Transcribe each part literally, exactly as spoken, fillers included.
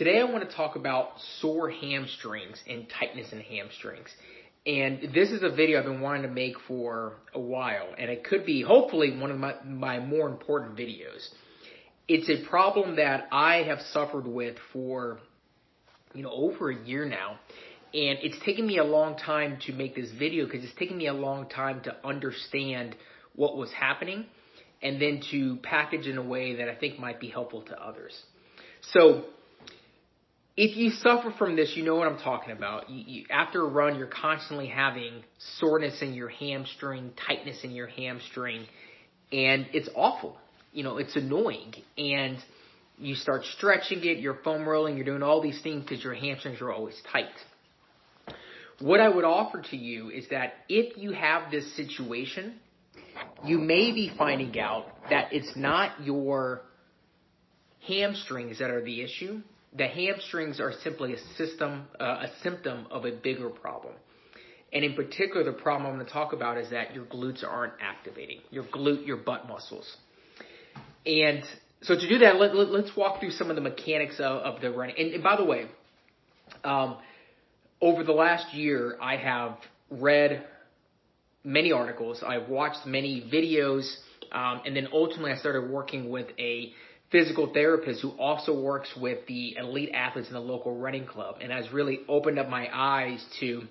Today I want to talk about sore hamstrings and tightness in hamstrings. And this is a video I've been wanting to make for a while, and it could be hopefully one of my, my more important videos. It's a problem that I have suffered with for, you know, over a year now. And it's taken me a long time to make this video because it's taken me a long time to understand what was happening and then to package in a way that I think might be helpful to others. So, if you suffer from this, you know what I'm talking about. You, you, after a run, you're constantly having soreness in your hamstring, tightness in your hamstring, and it's awful. You know, it's annoying. And you start stretching it, you're foam rolling, you're doing all these things because your hamstrings are always tight. What I would offer to you is that if you have this situation, you may be finding out that it's not your hamstrings that are the issue. The hamstrings are simply a system, uh, a symptom of a bigger problem. And in particular, the problem I'm going to talk about is that your glutes aren't activating, your glute, your butt muscles. And so to do that, let, let, let's walk through some of the mechanics of, of the running. And, and by the way, um, over the last year, I have read many articles. I've watched many videos. Um, and then ultimately, I started working with a physical therapist who also works with the elite athletes in the local running club, and has really opened up my eyes to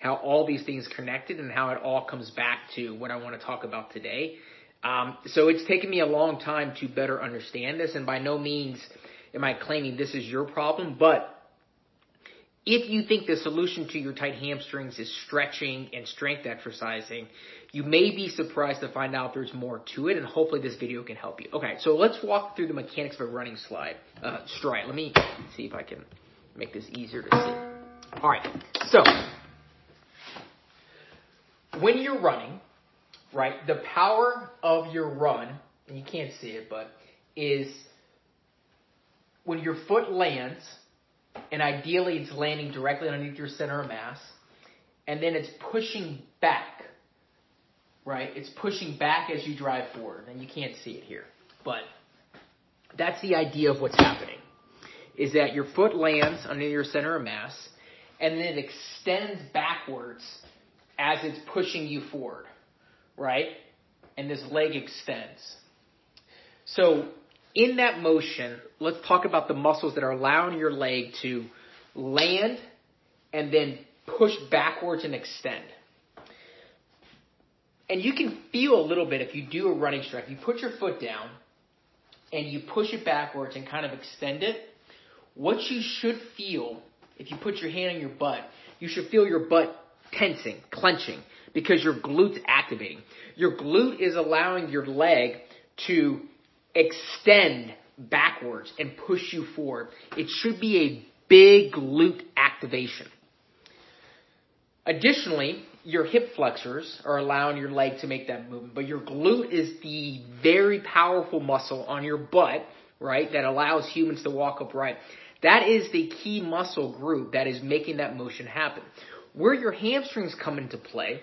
how all these things connected and how it all comes back to what I want to talk about today. Um, so it's taken me a long time to better understand this, and by no means am I claiming this is your problem, but if you think the solution to your tight hamstrings is stretching and strength exercising, you may be surprised to find out there's more to it, and hopefully this video can help you. Okay, so let's walk through the mechanics of a running slide, uh, stride. Let me see if I can make this easier to see. All right, so when you're running, right, the power of your run, and you can't see it, but is when your foot lands, and ideally it's landing directly underneath your center of mass, and then it's pushing back. Right? It's pushing back as you drive forward, and you can't see it here. But that's the idea of what's happening, is that your foot lands under your center of mass, and then it extends backwards as it's pushing you forward, right? And this leg extends. So in that motion, let's talk about the muscles that are allowing your leg to land and then push backwards and extend. And you can feel a little bit if you do a running stride. You put your foot down and you push it backwards and kind of extend it. What you should feel, if you put your hand on your butt, you should feel your butt tensing, clenching, because your glute's activating. Your glute is allowing your leg to extend backwards and push you forward. It should be a big glute activation. Additionally, your hip flexors are allowing your leg to make that movement, but your glute is the very powerful muscle on your butt, right, that allows humans to walk upright. That is the key muscle group that is making that motion happen. Where your hamstrings come into play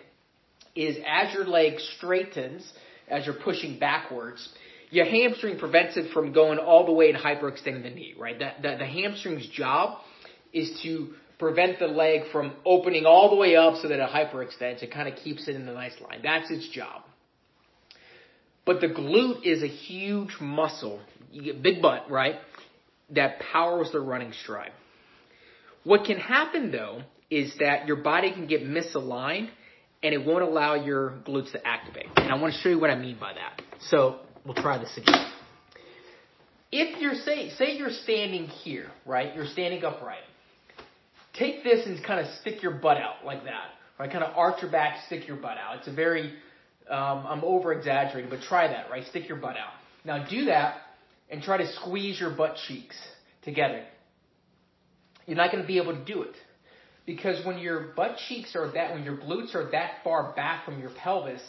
is as your leg straightens, as you're pushing backwards, your hamstring prevents it from going all the way and hyperextending the knee, right? The, the, the hamstring's job is to prevent the leg from opening all the way up so that it hyperextends. It kind of keeps it in a nice line. That's its job. But the glute is a huge muscle, you get big butt, right, that powers the running stride. What can happen, though, is that your body can get misaligned, and it won't allow your glutes to activate. And I want to show you what I mean by that. So we'll try this again. If you're, say, say you're standing here, right, you're standing upright. Take this and kind of stick your butt out like that, right? Kind of arch your back, stick your butt out. It's a very, um, I'm over-exaggerating, but try that, right? Stick your butt out. Now do that and try to squeeze your butt cheeks together. You're not going to be able to do it because when your butt cheeks are that, when your glutes are that far back from your pelvis,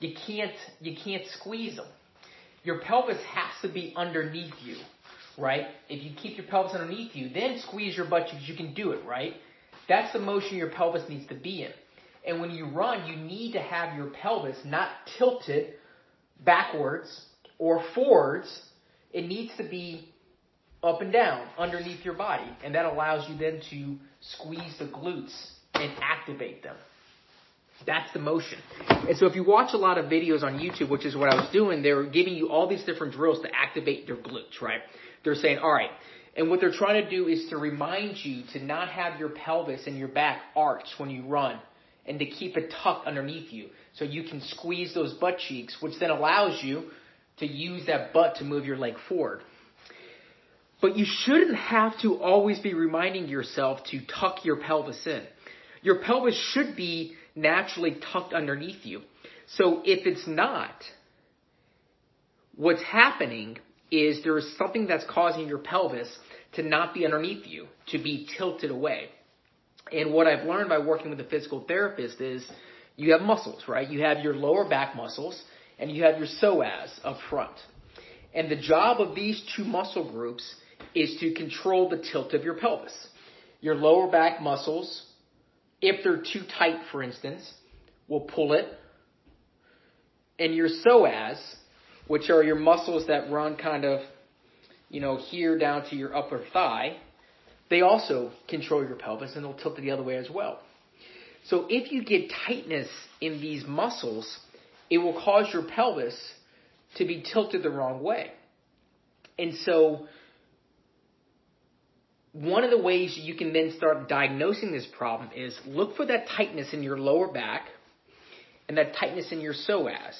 you can't, you can't squeeze them. Your pelvis has to be underneath you. Right? If you keep your pelvis underneath you, then squeeze your butt cheeks. You can do it, right? That's the motion your pelvis needs to be in. And when you run, you need to have your pelvis not tilted backwards or forwards. It needs to be up and down underneath your body, and that allows you then to squeeze the glutes and activate them. That's the motion. And so if you watch a lot of videos on YouTube, which is what I was doing, they're giving you all these different drills to activate your glutes, right? They're saying, all right, and what they're trying to do is to remind you to not have your pelvis and your back arch when you run and to keep it tucked underneath you so you can squeeze those butt cheeks, which then allows you to use that butt to move your leg forward. But you shouldn't have to always be reminding yourself to tuck your pelvis in. Your pelvis should be naturally tucked underneath you. So if it's not, what's happening is there is something that's causing your pelvis to not be underneath you, to be tilted away. And what I've learned by working with a physical therapist is you have muscles, right? You have your lower back muscles and you have your psoas up front. And the job of these two muscle groups is to control the tilt of your pelvis. Your lower back muscles, if they're too tight, for instance, will pull it. And your psoas, which are your muscles that run kind of, you know, here down to your upper thigh, they also control your pelvis and they'll tilt it the other way as well. So if you get tightness in these muscles, it will cause your pelvis to be tilted the wrong way. And so one of the ways you can then start diagnosing this problem is look for that tightness in your lower back and that tightness in your psoas.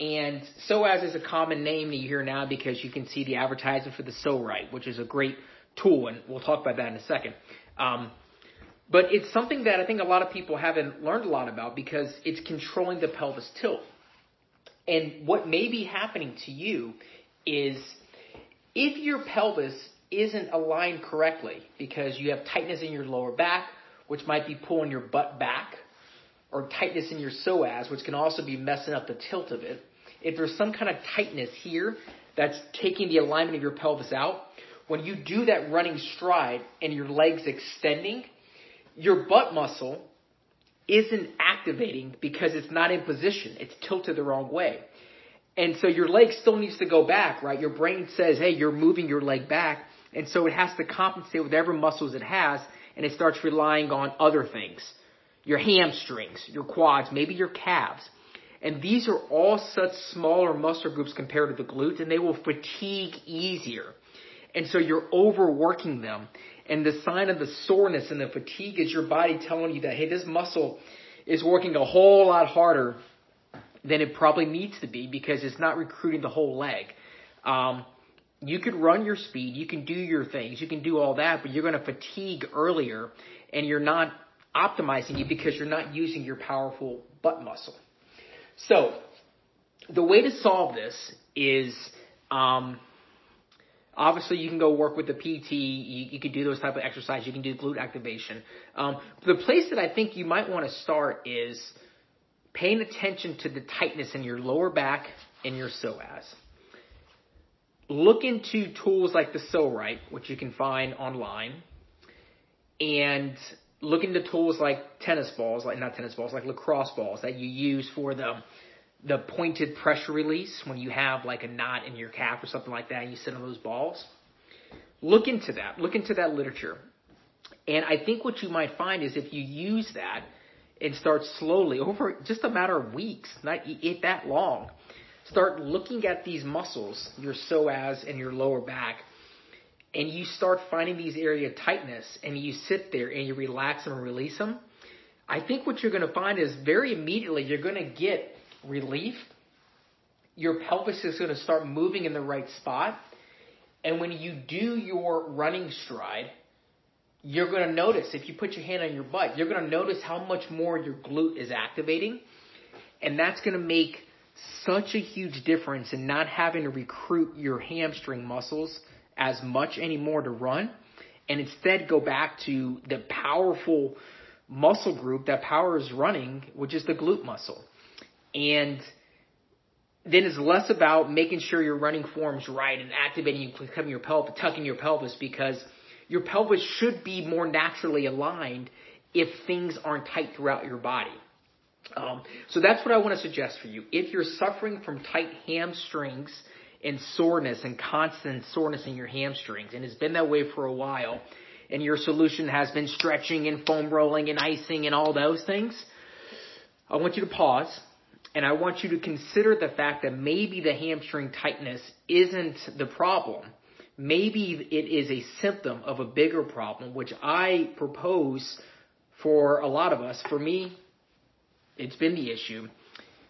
And psoas is a common name that you hear now because you can see the advertisement for the Psoas Rite, which is a great tool, and we'll talk about that in a second. Um, but it's something that I think a lot of people haven't learned a lot about because it's controlling the pelvis tilt. And what may be happening to you is if your pelvis isn't aligned correctly because you have tightness in your lower back, which might be pulling your butt back, or tightness in your psoas, which can also be messing up the tilt of it. If there's some kind of tightness here that's taking the alignment of your pelvis out, when you do that running stride and your leg's extending, your butt muscle isn't activating because it's not in position. It's tilted the wrong way. And so your leg still needs to go back, right? Your brain says, hey, you're moving your leg back. And so it has to compensate with whatever muscles it has, and it starts relying on other things. Your hamstrings, your quads, maybe your calves. And these are all such smaller muscle groups compared to the glutes, and they will fatigue easier. And so you're overworking them. And the sign of the soreness and the fatigue is your body telling you that, hey, this muscle is working a whole lot harder than it probably needs to be because it's not recruiting the whole leg. Um, you could run your speed. You can do your things. You can do all that, but you're going to fatigue earlier, and you're not optimizing it because you're not using your powerful butt muscle. So the way to solve this is um, – obviously, you can go work with the P T. You, you can do those type of exercises. You can do glute activation. Um, the place that I think you might want to start is paying attention to the tightness in your lower back and your psoas. Look into tools like the Psoas Rite, which you can find online, and look into tools like tennis balls, like not tennis balls, like lacrosse balls that you use for the the pointed pressure release when you have like a knot in your calf or something like that and you sit on those balls. Look into that. Look into that literature. And I think what you might find is if you use that and start slowly over just a matter of weeks, not it that long, start looking at these muscles, your psoas and your lower back, and you start finding these area of tightness and you sit there and you relax them and release them, I think what you're going to find is very immediately you're going to get relief. Your pelvis is going to start moving in the right spot, and when you do your running stride, you're going to notice, if you put your hand on your butt, you're going to notice how much more your glute is activating, and that's going to make such a huge difference in not having to recruit your hamstring muscles as much anymore to run, and instead go back to the powerful muscle group that powers running, which is the glute muscle. And then it's less about making sure your running form's right and activating and your pelvis, tucking your pelvis, because your pelvis should be more naturally aligned if things aren't tight throughout your body. Um, so that's what I want to suggest for you. If you're suffering from tight hamstrings and soreness and constant soreness in your hamstrings, and it's been that way for a while, and your solution has been stretching and foam rolling and icing and all those things, I want you to pause, and I want you to consider the fact that maybe the hamstring tightness isn't the problem. Maybe it is a symptom of a bigger problem, which I propose for a lot of us. For me, it's been the issue.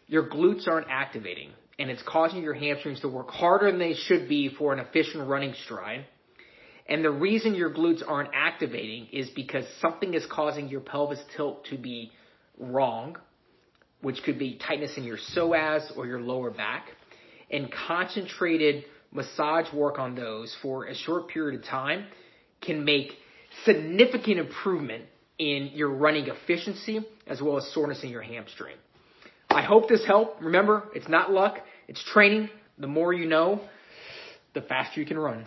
Your glutes aren't activating, and it's causing your hamstrings to work harder than they should be for an efficient running stride. And the reason your glutes aren't activating is because something is causing your pelvis tilt to be wrong, which could be tightness in your psoas or your lower back. And concentrated massage work on those for a short period of time can make significant improvement in your running efficiency as well as soreness in your hamstring. I hope this helped. Remember, it's not luck, it's training. The more you know, the faster you can run.